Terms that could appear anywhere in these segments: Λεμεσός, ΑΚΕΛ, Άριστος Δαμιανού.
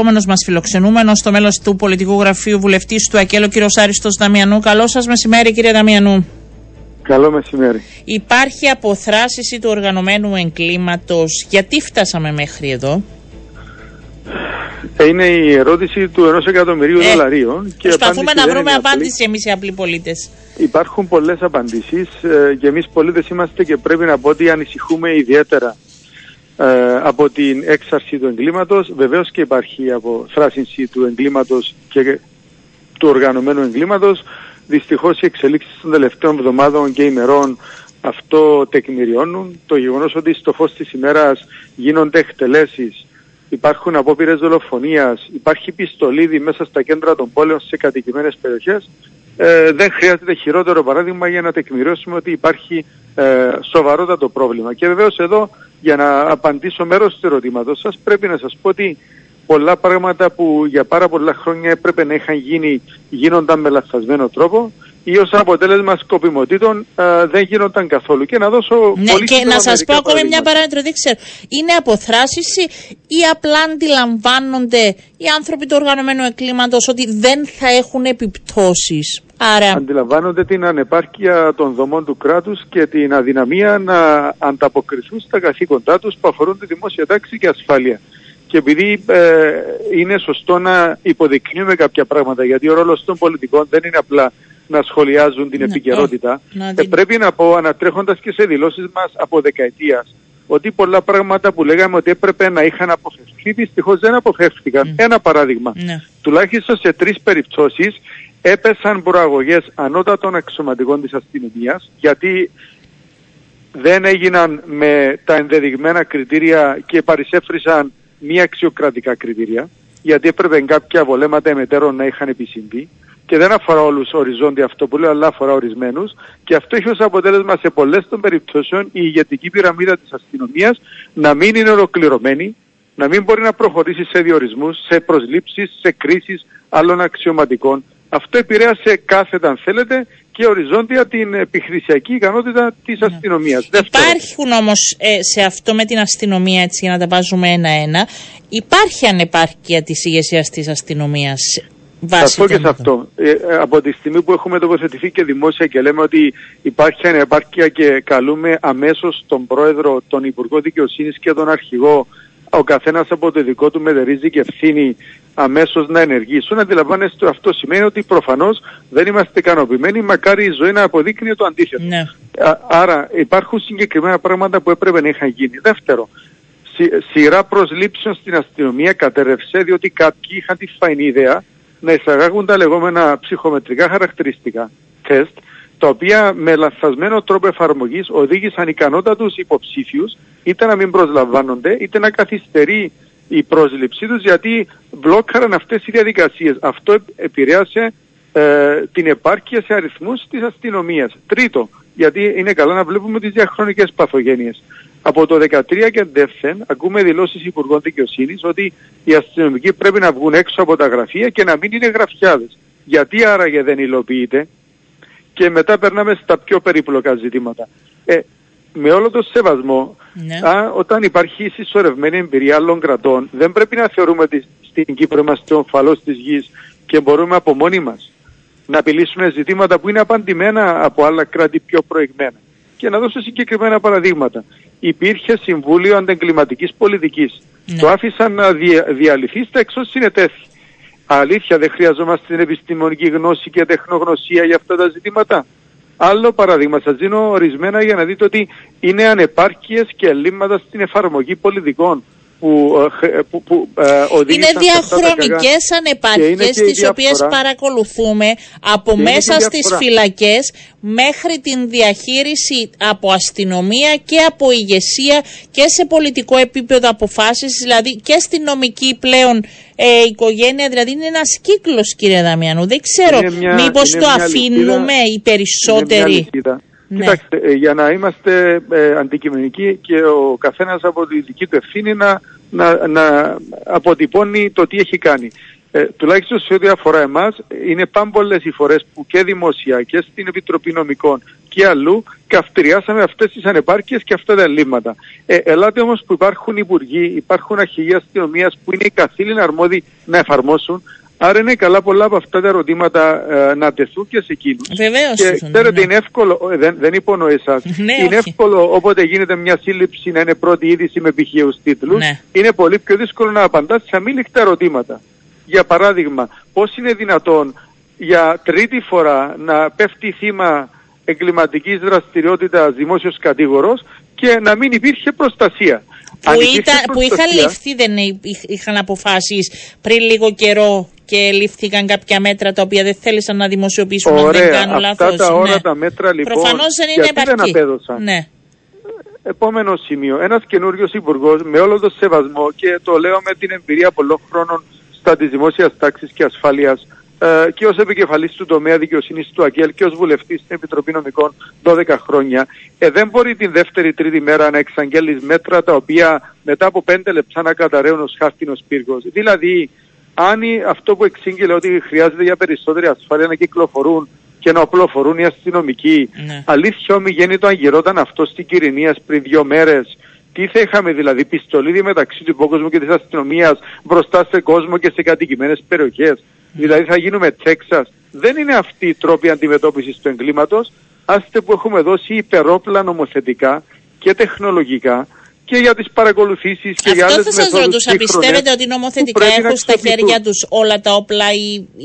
επόμενος μας φιλοξενούμενος, το μέλος του Πολιτικού Γραφείου Βουλευτής του ΑΚΕΛ, ο κύριος Άριστος Δαμιανού. Καλό σας μεσημέρι, κύριε Δαμιανού. Καλό μεσημέρι. Υπάρχει αποθράσιση του οργανωμένου εγκλήματος. Γιατί φτάσαμε μέχρι εδώ? Είναι η ερώτηση του 1 εκατομμυρίου δολαρίων. Προσπαθούμε να βρούμε απάντηση εμείς οι απλοί πολίτες. Υπάρχουν πολλές απαντήσεις και εμείς πολίτες είμαστε και πρέπει να πω ότι ανησυχούμε ιδιαίτερα από την έξαρση του εγκλήματος. Βεβαίως και υπάρχει αποθράσινση του εγκλήματος και του οργανωμένου εγκλήματος. Δυστυχώς οι εξελίξεις των τελευταίων εβδομάδων και ημερών αυτό τεκμηριώνουν. Το γεγονός ότι στο φως της ημέρας γίνονται εκτελέσεις, υπάρχουν απόπειρες δολοφονίας, υπάρχει πιστολίδι μέσα στα κέντρα των πόλεων σε κατοικημένες περιοχές. Δεν χρειάζεται χειρότερο παράδειγμα για να τεκμηριώσουμε ότι υπάρχει σοβαρότατο πρόβλημα. Και βεβαίως εδώ, για να απαντήσω μέρος του ερωτήματος σας, πρέπει να σας πω ότι πολλά πράγματα που για πάρα πολλά χρόνια έπρεπε να είχαν γίνει, γίνονταν με λαθασμένο τρόπο ή ως αποτέλεσμα σκοπιμοτήτων δεν γίνονταν καθόλου. Και να δώσω πολύ και να σας πω ακόμη μια παράμετρο, δεν ξέρω. Είναι αποθράσιση ή απλά αντιλαμβάνονται οι άνθρωποι του οργανωμένου εγκλήματος ότι δεν θα έχουν επιπτώσεις? Άρα αντιλαμβάνονται την ανεπάρκεια των δομών του κράτους και την αδυναμία να ανταποκριθούν στα καθήκοντά τους που αφορούν τη δημόσια τάξη και ασφάλεια. Και επειδή είναι σωστό να υποδεικνύουμε κάποια πράγματα, γιατί ο ρόλος των πολιτικών δεν είναι απλά να σχολιάζουν την επικαιρότητα, πρέπει να πω, ανατρέχοντας και σε δηλώσεις μας από δεκαετίας, ότι πολλά πράγματα που λέγαμε ότι έπρεπε να είχαν αποφευθεί, δυστυχώς δεν αποφεύθηκαν. Ένα παράδειγμα. Τουλάχιστον σε 3 περιπτώσεις έπεσαν προαγωγές ανώτατων αξιωματικών της αστυνομίας, γιατί δεν έγιναν με τα ενδεδειγμένα κριτήρια και παρισέφρισαν μη αξιοκρατικά κριτήρια, γιατί έπρεπε κάποια βολέματα εμετέρων να είχαν επισυμβεί και δεν αφορά όλους οριζόντια αυτό που λέω, αλλά αφορά ορισμένους, και αυτό έχει ως αποτέλεσμα σε πολλές των περιπτώσεων η ηγετική πυραμίδα της αστυνομίας να μην είναι ολοκληρωμένη, να μην μπορεί να προχωρήσει σε διορισμούς, σε προσλήψεις, σε κρίσεις άλλων αξιωματικών. Αυτό επηρέασε κάθετα, αν θέλετε, και οριζόντια την επιχρησιακή ικανότητα της αστυνομίας. Υπάρχουν όμως σε αυτό με την αστυνομία, έτσι για να τα βάζουμε ένα-ένα, υπάρχει ανεπάρκεια της ηγεσίας της αστυνομίας. Θα πω και σε αυτό. Από τη στιγμή που έχουμε τοποθετηθεί και δημόσια και λέμε ότι υπάρχει ανεπάρκεια και καλούμε αμέσως τον Πρόεδρο, τον Υπουργό Δικαιοσύνης και τον Αρχηγό, ο καθένας από το δικό του μετερίζει και ευθύνη, αμέσως να ενεργήσουν. Αντιλαμβάνεστε, αυτό σημαίνει ότι προφανώς δεν είμαστε ικανοποιημένοι, μακάρι η ζωή να αποδείκνει το αντίθετο. Ναι. Άρα υπάρχουν συγκεκριμένα πράγματα που έπρεπε να είχαν γίνει. Δεύτερο, σειρά προσλήψεων στην αστυνομία κατέρευσε, διότι κάποιοι είχαν τη φαϊνή ιδέα να εισαγάγουν τα λεγόμενα ψυχομετρικά χαρακτηριστικά, τεστ, τα οποία με λανθασμένο τρόπο εφαρμογής οδήγησαν ικανότατους υποψήφιους είτε να μην προσλαμβάνονται, είτε να καθυστερεί η πρόσληψή τους, γιατί μπλόκαραν αυτές οι διαδικασίες. Αυτό επηρέασε την επάρκεια σε αριθμούς της αστυνομίας. Τρίτο, γιατί είναι καλά να βλέπουμε τις διαχρονικές παθογένειες. Από το 2013 και εντεύθεν ακούμε δηλώσεις Υπουργών Δικαιοσύνης ότι οι αστυνομικοί πρέπει να βγουν έξω από τα γραφεία και να μην είναι γραφιάδες. Γιατί άραγε δεν υλοποιείται? Και μετά περνάμε στα πιο περίπλοκα ζητήματα. Με όλο το σεβασμό, όταν υπάρχει συσσωρευμένη εμπειρία άλλων κρατών, δεν πρέπει να θεωρούμε ότι στην Κύπρο είμαστε ο φαλός της γης και μπορούμε από μόνοι μας να απειλήσουμε ζητήματα που είναι απαντημένα από άλλα κράτη πιο προηγμένα. Και να δώσω συγκεκριμένα παραδείγματα. Υπήρχε Συμβούλιο Αντεγκληματικής Πολιτικής. Το άφησαν να διαλυθεί στα εξώς συνετέθη. Αλήθεια, δεν χρειαζόμαστε την επιστημονική γνώση και τεχνογνωσία για αυτά τα ζητήματα? Άλλο παράδειγμα, σας δίνω ορισμένα για να δείτε ότι είναι ανεπάρκειες και ελλείμματα στην εφαρμογή πολιτικών που οδήγησαν. Είναι διαχρονικές ανεπάρκειες τις οποίες παρακολουθούμε από μέσα στις φυλακές μέχρι την διαχείριση από αστυνομία και από ηγεσία και σε πολιτικό επίπεδο αποφάσεις, δηλαδή και στη νομική πλέον οικογένεια, δηλαδή είναι ένας κύκλος, κύριε Δαμιανού. Δεν ξέρω, μήπως το αφήνουμε οι περισσότεροι? Κοιτάξτε, για να είμαστε αντικειμενικοί και ο καθένας από τη δική του ευθύνη να αποτυπώνει το τι έχει κάνει. Τουλάχιστον σε ό,τι αφορά εμάς, είναι πάμπολες οι φορές που και δημοσιακά και στην Επιτροπή Νομικών και αλλού καυτηριάσαμε αυτές τις ανεπάρκειες και αυτά τα ελλείμματα. Ελάτε όμως που υπάρχουν υπουργοί, υπάρχουν αρχηγοί αστυνομίας που είναι οι καθήλυνα αρμόδιοι να εφαρμόσουν. Άρα είναι καλά πολλά από αυτά τα ερωτήματα να τεθούν και σε εκείνους. Βεβαίως. Και ξέρετε, ναι. Είναι εύκολο, δεν υπονοώ εσάς. Ναι, είναι όχι. Εύκολο όποτε γίνεται μια σύλληψη να είναι πρώτη είδηση με πηχαίους τίτλους. Ναι. Είναι πολύ πιο δύσκολο να απαντάς σε αμήλικτα ερωτήματα. Για παράδειγμα, πώς είναι δυνατόν για τρίτη φορά να πέφτει θύμα εγκληματικής δραστηριότητας δημόσιος κατήγορος και να μην υπήρχε προστασία. Που είχαν ληφθεί, δεν είχαν αποφάσεις πριν λίγο καιρό και λήφθηκαν κάποια μέτρα τα οποία δεν θέλησαν να δημοσιοποιήσουν. Ωραία, αν δεν κάνω λάθος. Ωραία, αυτά τα ώρα τα μέτρα λοιπόν, προφανώς δεν είναι επαρκή. Γιατί δεν απέδωσαν. Ναι. Επόμενο σημείο, ένας καινούριος υπουργός, με όλο το σεβασμό και το λέω με την εμπειρία πολλών χρόνων στα της δημόσιας τάξης και ασφάλειας, και ως επικεφαλής του τομέα δικαιοσύνης του ΑΚΕΛ και ως βουλευτής στην Επιτροπή Νομικών 12 χρόνια, δεν μπορεί την δεύτερη-τρίτη μέρα να εξαγγέλεις μέτρα τα οποία μετά από 5 λεπτά να καταραίουν ως χάρτινος πύργος. Δηλαδή, αν αυτό που εξήγηλε ότι χρειάζεται για περισσότερη ασφάλεια να κυκλοφορούν και να οπλοφορούν οι αστυνομικοί, ναι. Αλήθεια όμοι γέννητο αν γινόταν αυτό στην Κυρηνία πριν 2 μέρες, τι θα είχαμε δηλαδή, πιστολίδι μεταξύ του υπόκοσμου και της αστυνομίας μπροστά σε κόσμο και σε κατοικημένες περιοχές. Δηλαδή θα γίνουμε Τέξας. Δεν είναι αυτή η τρόπη αντιμετώπισης του εγκλήματος. Άστε που έχουμε δώσει υπερόπλα νομοθετικά και τεχνολογικά και για τις παρακολουθήσεις και για άλλες μεθόδους. Αυτό θα σας ρωτούσα. Πιστεύετε ότι νομοθετικά έχουν στα χέρια τους όλα τα όπλα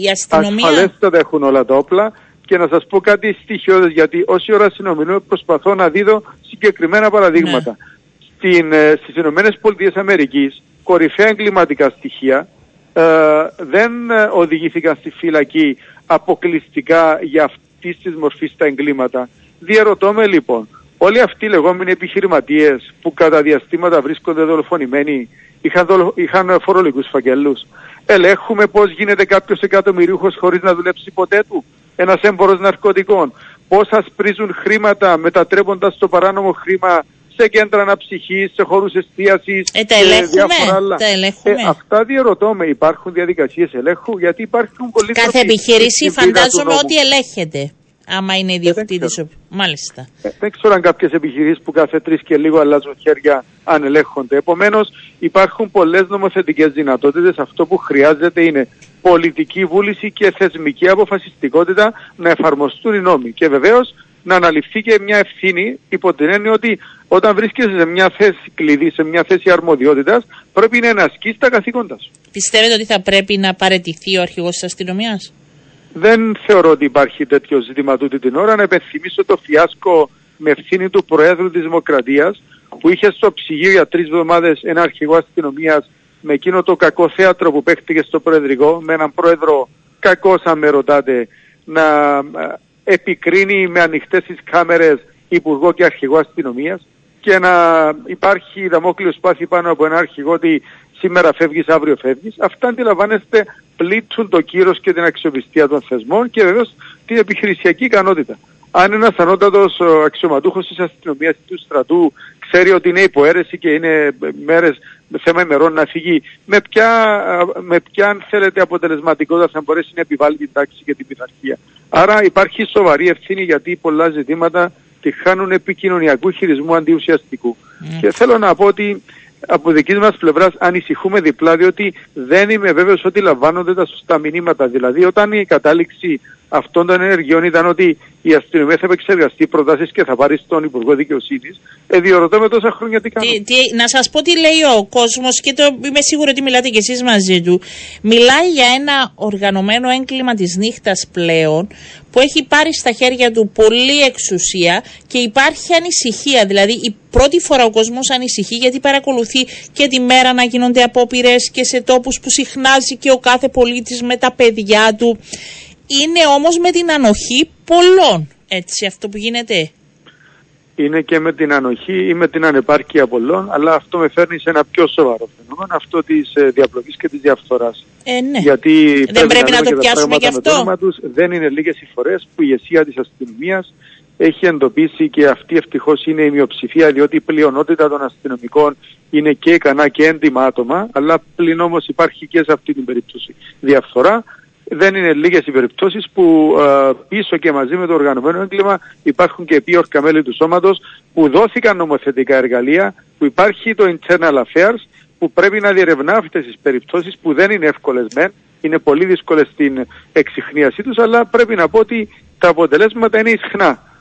η αστυνομία? Ασφαλέστατα έχουν όλα τα όπλα. Και να σας πω κάτι στοιχειώδες, γιατί όση ώρα συνομιλούμε προσπαθώ να δίδω συγκεκριμένα παραδείγματα. Ναι. Στις ΗΠΑ, κορυφαία εγκληματικά στοιχεία, δεν οδηγήθηκαν στη φυλακή αποκλειστικά για αυτή τη μορφή τα εγκλήματα. Διαρωτώ με λοιπόν, όλοι αυτοί οι λεγόμενοι επιχειρηματίες που κατά διαστήματα βρίσκονται δολοφονημένοι, είχαν φορολογικούς φακελούς. Ελέγχουμε πώς γίνεται κάποιος εκατομμυρίουχος χωρίς να δουλέψει ποτέ του, ένας έμπορος ναρκωτικών. Πώς ασπρίζουν χρήματα μετατρέποντας το παράνομο χρήμα σε κέντρα αναψυχής, σε χώρους εστίασης, σε διάφορα άλλα. Αυτά διαρωτώ με, υπάρχουν διαδικασίες ελέγχου, γιατί υπάρχουν πολλοί τρόποι. Κάθε επιχείρηση φαντάζομαι ότι ελέγχεται, άμα είναι ιδιοκτήτης. Μάλιστα. Δεν ξέρω αν κάποιες επιχειρήσεις που κάθε 3 και λίγο αλλάζουν χέρια αν ελέγχονται. Επομένως, υπάρχουν πολλές νομοθετικές δυνατότητες. Αυτό που χρειάζεται είναι πολιτική βούληση και θεσμική αποφασιστικότητα να εφαρμοστούν οι νόμοι. Και βεβαίως, να αναλυφθεί και μια ευθύνη υπό την έννοια ότι όταν βρίσκεσαι σε μια θέση κλειδί, σε μια θέση αρμοδιότητας, πρέπει να ασκείς τα καθήκοντα σου. Πιστεύετε ότι θα πρέπει να παραιτηθεί ο αρχηγός της αστυνομίας? Δεν θεωρώ ότι υπάρχει τέτοιο ζήτημα τούτη την ώρα. Να επενθυμίσω το φιάσκο με ευθύνη του Προέδρου της Δημοκρατίας, που είχε στο ψυγείο για 3 εβδομάδες ένα αρχηγό αστυνομίας με εκείνο το κακό θέατρο που παίχτηκε στο Προεδρικό, με έναν πρόεδρο κακός, αν με ρωτάτε, να επικρίνει με ανοιχτές τις κάμερες υπουργό και αρχηγό αστυνομίας και να υπάρχει δαμόκλειος σπάθη πάνω από ένα αρχηγό ότι σήμερα φεύγεις, αύριο φεύγεις. Αυτά αντιλαμβάνεστε πλήττουν το κύρος και την αξιοπιστία των θεσμών και βεβαίως την επιχειρησιακή ικανότητα. Αν ένας ανώτατος αξιωματούχος της αστυνομίας του στρατού ξέρει ότι είναι υποαίρεση και είναι μέρες, θέμα ημερών να φύγει, με ποια αν θέλετε αποτελεσματικότητα θα μπορέσει να επιβάλλει την τάξη και την πειθαρχία. Άρα υπάρχει σοβαρή ευθύνη, γιατί πολλά ζητήματα τη χάνουν επικοινωνιακού χειρισμού αντιουσιαστικού. Και θέλω να πω ότι από δικής μας πλευράς ανησυχούμε διπλά, διότι δεν είμαι βέβαιος ότι λαμβάνονται τα σωστά μηνύματα. Δηλαδή, όταν η κατάληξη αυτών των ενεργειών ήταν ότι η αστυνομία θα επεξεργαστεί προτάσεις και θα πάρει στον Υπουργό Δικαιοσύνης, διορωτώ με τόσα χρόνια τι κάνω. Να σας πω τι λέει ο κόσμος, και είμαι σίγουρη ότι μιλάτε κι εσείς μαζί του. Μιλάει για ένα οργανωμένο έγκλημα της νύχτας πλέον, που έχει πάρει στα χέρια του πολλή εξουσία και υπάρχει ανησυχία. Δηλαδή, η πρώτη φορά ο κόσμος ανησυχεί, γιατί παρακολουθεί και τη μέρα να γίνονται απόπειρες και σε τόπους που συχνάζει και ο κάθε πολίτης με τα παιδιά του. Είναι όμως με την ανοχή πολλών, έτσι, αυτό που γίνεται. Είναι και με την ανοχή ή με την ανεπάρκεια πολλών, αλλά αυτό με φέρνει σε ένα πιο σοβαρό φαινόμενο, αυτό της διαπλοκής και της διαφθοράς. Ναι. Γιατί δεν πρέπει να το πιάσουμε και αυτό. Τους, δεν είναι λίγες οι φορές που η ηγεσία της αστυνομίας έχει εντοπίσει, και αυτή ευτυχώς είναι η μειοψηφία, διότι η πλειονότητα των αστυνομικών είναι και ικανά και έντιμα άτομα, αλλά πλην όμως υπάρχει και σε αυτή την περίπτωση διαφθορά. Δεν είναι λίγες οι περιπτώσεις που πίσω και μαζί με το οργανωμένο έγκλημα υπάρχουν και επίορκα μέλη του σώματος που δόθηκαν νομοθετικά εργαλεία, που υπάρχει το internal affairs που πρέπει να διερευνά αυτές τις περιπτώσεις που δεν είναι εύκολες μεν, είναι πολύ δύσκολες στην εξιχνίασή τους, αλλά πρέπει να πω ότι τα αποτελέσματα είναι ισχνά.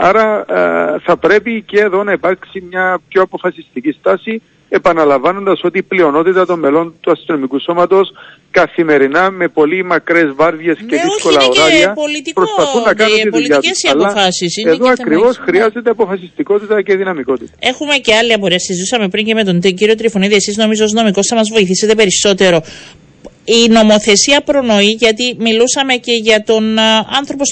Άρα θα πρέπει και εδώ να υπάρξει μια πιο αποφασιστική στάση, επαναλαμβάνοντας ότι η πλειονότητα των μελών του αστυνομικού σώματος καθημερινά με πολύ μακρές βάρδιες και δύσκολα ωράρια προσπαθούν να κάνουν τη δουλειά τους. Αλλά εδώ ακριβώς χρειάζεται αποφασιστικότητα και δυναμικότητα. Έχουμε και άλλη απορία. Συζούσαμε πριν και με τον κύριο Τριφωνίδη. Εσείς νομίζω ως νομικός θα μας βοηθήσετε περισσότερο. Η νομοθεσία προνοεί, γιατί μιλούσαμε και για τον άνθρωπο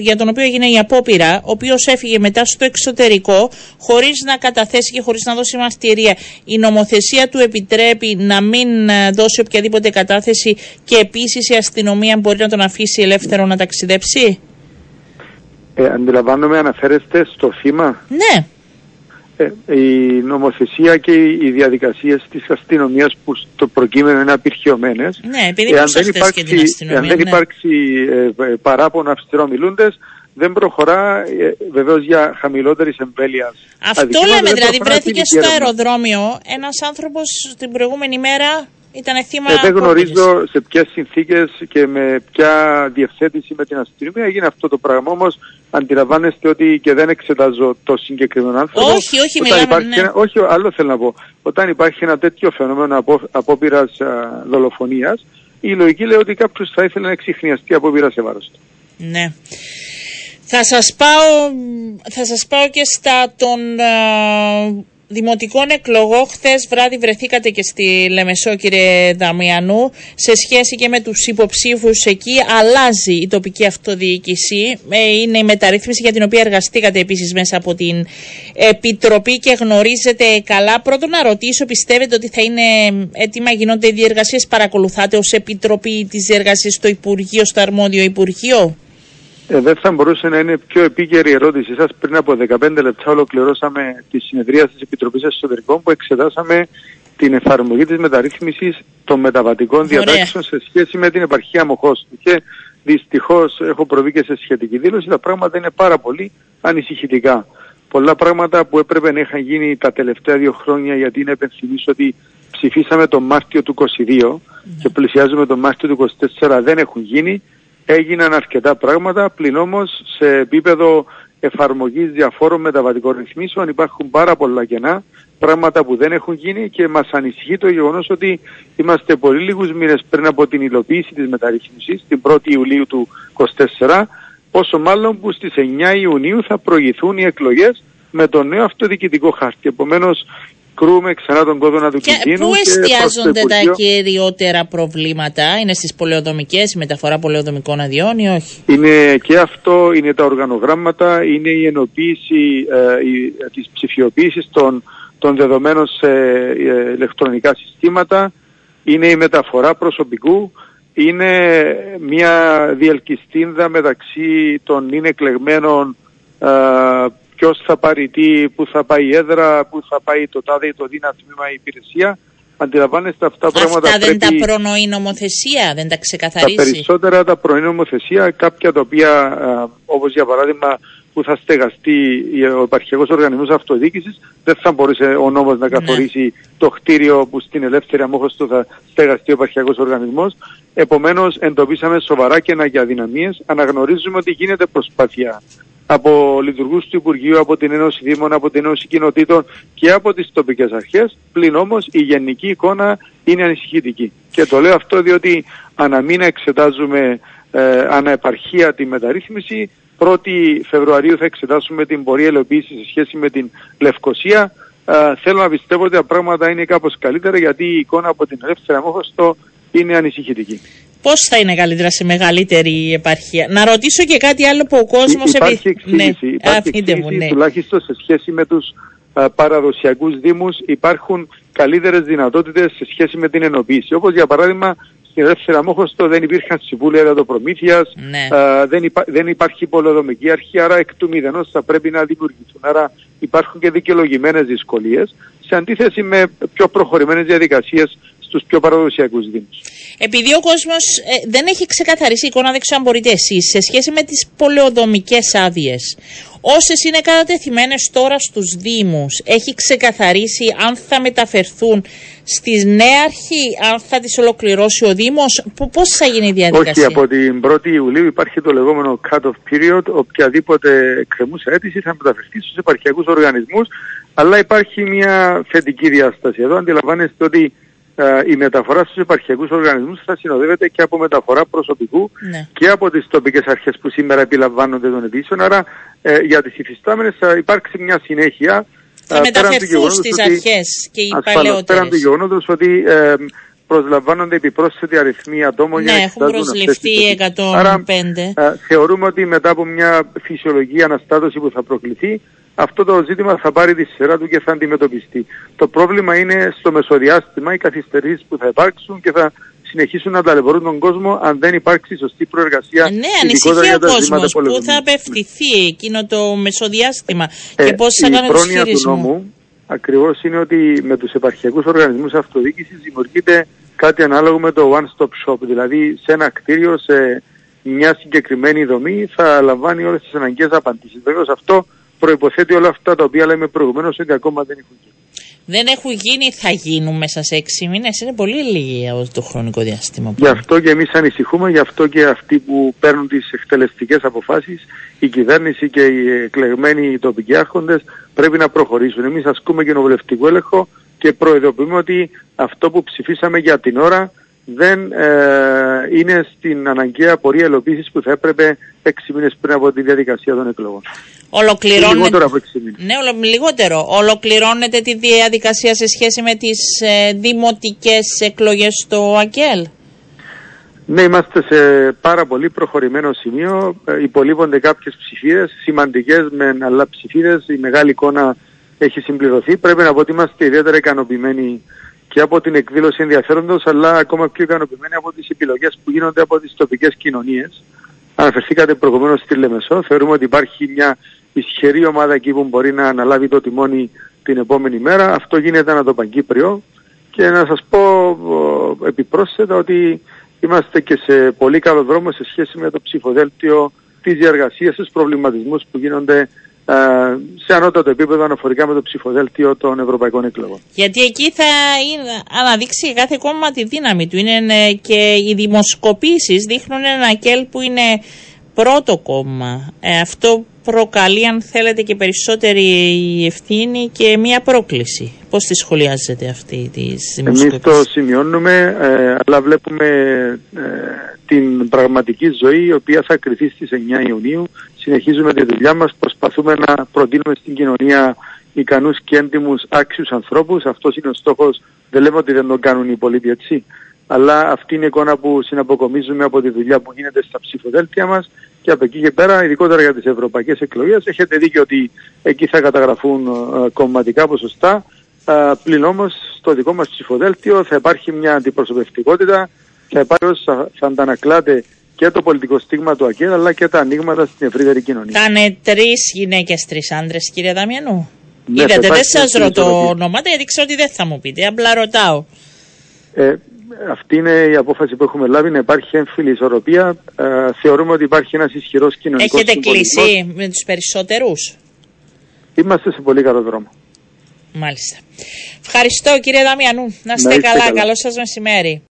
για τον οποίο έγινε η απόπειρα, ο οποίος έφυγε μετά στο εξωτερικό χωρίς να καταθέσει και χωρίς να δώσει μαρτυρία. Η νομοθεσία του επιτρέπει να μην δώσει οποιαδήποτε κατάθεση και επίσης η αστυνομία μπορεί να τον αφήσει ελεύθερο να ταξιδέψει. Αντιλαμβάνομαι αναφέρεστε στο θύμα. Ναι. Η νομοθεσία και οι διαδικασίες της αστυνομίας που στο προκείμενο είναι απειρχιωμένες. Ναι, επειδή αν δεν υπάρξει παράπονα αυστηρομιλούντες, δεν προχωρά βεβαίως για χαμηλότερης εμβέλειας. Αυτό λέμε, δηλαδή βρέθηκε στο αεροδρόμιο ένας άνθρωπος την προηγούμενη μέρα. Δεν γνωρίζω σε ποιες συνθήκες και με ποια διευθέτηση με την αστυνομία έγινε αυτό το πράγμα. Όμως αντιλαμβάνεστε ότι και δεν εξετάζω το συγκεκριμένο άνθρωπο. Όχι, άλλο θέλω να πω. Όταν υπάρχει ένα τέτοιο φαινόμενο απόπειρας δολοφονίας, η λογική λέει ότι κάποιος θα ήθελε να εξιχνιαστεί απόπειρα σε βάρος του. Ναι. Θα σας πάω και στα των δημοτικών εκλογών. Χθες βράδυ βρεθήκατε και στη Λεμεσό, κύριε Δαμιανού, σε σχέση και με τους υποψήφους εκεί. Αλλάζει η τοπική αυτοδιοίκηση. Είναι η μεταρρύθμιση για την οποία εργαστήκατε επίσης μέσα από την Επιτροπή και γνωρίζετε καλά. Πρώτον να ρωτήσω, πιστεύετε ότι θα είναι έτοιμα, γίνονται οι διεργασίες, παρακολουθάτε ως Επιτροπή τις διεργασίες στο Υπουργείο, στο αρμόδιο Υπουργείο? Δεν θα μπορούσε να είναι πιο επίκαιρη η ερώτησή σας. Πριν από 15 λεπτά ολοκληρώσαμε τη συνεδρία της Επιτροπής Εσωτερικών που εξετάσαμε την εφαρμογή της μεταρρύθμισης των μεταβατικών διατάξεων σε σχέση με την επαρχία Μόχωστο. Και δυστυχώς έχω προβεί και σε σχετική δήλωση. Τα πράγματα είναι πάρα πολύ ανησυχητικά. Πολλά πράγματα που έπρεπε να είχαν γίνει τα τελευταία 2 χρόνια, γιατί να επενθυμίσω ότι ψηφίσαμε τον Μάρτιο του 2022 και πλησιάζουμε τον Μάρτιο του 2024, δεν έχουν γίνει. Έγιναν αρκετά πράγματα, πλην όμως σε επίπεδο εφαρμογής διαφόρων μεταβατικών ρυθμίσεων υπάρχουν πάρα πολλά κενά, πράγματα που δεν έχουν γίνει, και μας ανησυχεί το γεγονός ότι είμαστε πολύ λίγους μήνες πριν από την υλοποίηση της μεταρρύθμισης, την 1η Ιουλίου του 2024, πόσο μάλλον που στις 9 Ιουνίου θα προηγηθούν οι εκλογές με το νέο αυτοδιοικητικό χάρτη. Επομένως, κρούμε ξανά τον κόδωνα του κινδύνου. Πού εστιάζονται τα κυριότερα προβλήματα? Είναι στις πολεοδομικές, η μεταφορά πολεοδομικών αδειών ή όχι? Είναι και αυτό, είναι τα οργανογράμματα, είναι η ενοποίηση της ψηφιοποίησης των δεδομένων σε ηλεκτρονικά συστήματα, είναι η μεταφορά προσωπικού, είναι μια διελκυστίνδα μεταξύ των είναι εκλεγμένων, ποιος θα πάρει τι, πού θα πάει η έδρα, πού θα πάει το τάδε ή το δίνα τμήμα η υπηρεσία. Αντιλαμβάνεστε αυτά πράγματα. Αυτά δεν τα προνοεί νομοθεσία, δεν τα ξεκαθαρίζει? Τα περισσότερα τα προνοεί νομοθεσία, κάποια τα οποία, όπως για παράδειγμα που θα στεγαστεί ο επαρχιακός οργανισμός αυτοδιοίκησης, δεν θα μπορούσε ο νόμος να καθορίσει το κτίριο που στην ελεύθερη Μόχωστο θα στεγαστεί ο επαρχιακός οργανισμός. Επομένως εντοπίσαμε σοβαρά κενά και αδυναμίες. Αναγνωρίζουμε ότι γίνεται προσπάθεια από λειτουργούς του Υπουργείου, από την Ένωση Δήμων, από την Ένωση Κοινοτήτων και από τις τοπικές αρχές, πλην όμως η γενική εικόνα είναι ανησυχητική. Και το λέω αυτό διότι ανά μήνα εξετάζουμε αναεπαρχία τη μεταρρύθμιση. 1η Φεβρουαρίου θα εξετάσουμε την πορεία υλοποίησης σε σχέση με την Λευκωσία. Θέλω να πιστεύω ότι τα πράγματα είναι κάπως καλύτερα, γιατί η εικόνα από την ελεύθερη Μόχωστο είναι ανησυχητική. Πώς θα είναι καλύτερα σε μεγαλύτερη επαρχία? Να ρωτήσω και κάτι άλλο που ο κόσμος... Υπάρχει εξήγηση, τουλάχιστον σε σχέση με τους παραδοσιακούς δήμους υπάρχουν καλύτερες δυνατότητες σε σχέση με την ενοποίηση. Όπως για παράδειγμα Στην δεύτερη Μόχωστο δεν υπήρχαν συμβούλια ραδοπρομήθειας, ναι. Δεν υπάρχει πολεοδομική αρχή, άρα εκ του μηδενός θα πρέπει να δημιουργηθούν. Άρα υπάρχουν και δικαιολογημένες δυσκολίες, σε αντίθεση με πιο προχωρημένες διαδικασίες στους πιο παραδοσιακούς δήμους. Επειδή ο κόσμος δεν έχει ξεκαθαρίσει εικόνα, δεν ξέρω αν μπορείτε εσείς, σε σχέση με τις πολεοδομικές άδειες, όσες είναι κατατεθειμένες τώρα στους δήμους, έχει ξεκαθαρίσει αν θα μεταφερθούν στη νέα αρχή, αν θα τις ολοκληρώσει ο Δήμος, πώς θα γίνει η διαδικασία? Όχι, από την 1η Ιουλίου υπάρχει το λεγόμενο cut-off period, οποιαδήποτε εκκρεμούσα αίτηση θα μεταφερθεί στους επαρχιακούς οργανισμούς, αλλά υπάρχει μια θετική διάσταση. Εδώ αντιλαμβάνεστε ότι η μεταφορά στους επαρχιακούς οργανισμούς θα συνοδεύεται και από μεταφορά προσωπικού, ναι, και από τις τοπικές αρχές που σήμερα επιλαμβάνονται των αιτήσεων. Άρα για τις υφιστάμενες θα υπάρξει μια συνέχεια. Θα μεταφερθούν στις αρχές και οι παλαιότερες. Πέραν του γεγονότος ότι προσλαμβάνονται επιπρόσθετοι αριθμοί ατόμων. Ναι, έχουν προσληφθεί 105. Άρα, θεωρούμε ότι μετά από μια φυσιολογική αναστάτωση που θα προκληθεί, αυτό το ζήτημα θα πάρει τη σειρά του και θα αντιμετωπιστεί. Το πρόβλημα είναι στο μεσοδιάστημα οι καθυστερήσεις που θα υπάρξουν και θα συνεχίσουν να ταλαιπωρούν τον κόσμο αν δεν υπάρξει σωστή προεργασία. Ναι, ανησυχεί ο κόσμος που θα απευθυνθεί εκείνο το μεσοδιάστημα και πώς θα κάνουν τους χειρισμούς. Η πρόνοια του νόμου ακριβώς είναι ότι με τους επαρχιακούς οργανισμούς αυτοδιοίκησης δημιουργείται κάτι ανάλογο με το one-stop shop. Δηλαδή σε ένα κτίριο, σε μια συγκεκριμένη δομή θα λαμβάνει όλες τις αναγκαίες απαντήσεις. Βεβαίως αυτό προϋποθέτει όλα αυτά τα οποία λέμε προηγουμένως ότι ακόμα δεν έχουν γίνει. Δεν έχουν γίνει, θα γίνουν μέσα σε 6 μήνες. Είναι πολύ λίγη το χρονικό διάστημα. Γι' αυτό και εμείς ανησυχούμε, γι' αυτό και αυτοί που παίρνουν τις εκτελεστικές αποφάσεις, η κυβέρνηση και οι εκλεγμένοι τοπικοί άρχοντες, πρέπει να προχωρήσουν. Εμείς ασκούμε κοινοβουλευτικό έλεγχο και προειδοποιούμε ότι αυτό που ψηφίσαμε για την ώρα δεν είναι στην αναγκαία πορεία ελοποίησης που θα έπρεπε 6 μήνες πριν από τη διαδικασία των εκλογών. Λιγότερο από 6 μήνες. Ναι, λιγότερο. Ολοκληρώνεται τη διαδικασία σε σχέση με τις δημοτικές εκλογές στο ΑΚΕΛ. Ναι, είμαστε σε πάρα πολύ προχωρημένο σημείο. Υπολείπονται κάποιες ψηφίδες, σημαντικές μεν, αλλά ψηφίδες. Η μεγάλη εικόνα έχει συμπληρωθεί. Πρέπει να πω ότι είμαστε ιδιαίτερα ικανοποιημένοι και από την εκδήλωση ενδιαφέροντος, αλλά ακόμα πιο ικανοποιημένοι από τις επιλογές που γίνονται από τις τοπικές κοινωνίες. Αναφερθήκατε προηγουμένως στη Λεμεσό. Θεωρούμε ότι υπάρχει μια ισχυρή ομάδα εκεί που μπορεί να αναλάβει το τιμόνι την επόμενη μέρα. Αυτό γίνεται ανά το Παγκύπριο. Και να σας πω επιπρόσθετα ότι είμαστε και σε πολύ καλό δρόμο σε σχέση με το ψηφοδέλτιο της διαργασίας, στους προβληματισμούς που γίνονται σε ανώτατο επίπεδο αναφορικά με το ψηφοδέλτιο των ευρωπαϊκών εκλογών. Γιατί εκεί θα αναδείξει κάθε κόμμα τη δύναμη του. Είναι και οι δημοσκοπήσεις δείχνουν ένα ΑΚΕΛ που είναι πρώτο κόμμα. Αυτό προκαλεί, αν θέλετε, και περισσότερη ευθύνη και μια πρόκληση. Πώς τη σχολιάζετε αυτή τη δημοσκοπήση? Εμείς το σημειώνουμε, αλλά βλέπουμε την πραγματική ζωή, η οποία θα κριθεί στις 9 Ιουνίου. Συνεχίζουμε τη δουλειά μας, προσπαθούμε να προτείνουμε στην κοινωνία ικανούς και έντιμους άξιους ανθρώπους. Αυτός είναι ο στόχος, δεν λέμε ότι δεν τον κάνουν οι πολίτες έτσι. Αλλά αυτή είναι η εικόνα που συναποκομίζουμε από τη δουλειά που γίνεται στα ψηφοδέλτια μας και από εκεί και πέρα, ειδικότερα για τις ευρωπαϊκές εκλογές. Έχετε δίκιο ότι εκεί θα καταγραφούν κομματικά ποσοστά. Πλην όμως, στο δικό μας ψηφοδέλτιο θα υπάρχει μια αντιπροσωπευτικότητα, θα υπάρχει, θα αντανακλάται και το πολιτικό στίγμα του ΑΚΕΛ, αλλά και τα ανοίγματα στην ευρύτερη κοινωνία. Ήταν 3 γυναίκες, 3 άντρες, κύριε Δαμιανού. Ναι, είδατε, δεν σας ρωτώ ονόματα, γιατί ξέρω ότι δεν θα μου πείτε, απλά ρωτάω. Αυτή είναι η απόφαση που έχουμε λάβει, να υπάρχει έμφυλη ισορροπία. Θεωρούμε ότι υπάρχει ένας ισχυρός κοινωνικός. Έχετε κλείσει με τους περισσότερους? Είμαστε σε πολύ καλό δρόμο. Μάλιστα. Ευχαριστώ, κύριε Δαμιανού. Να είστε καλά. Καλό σας μεσημέρι.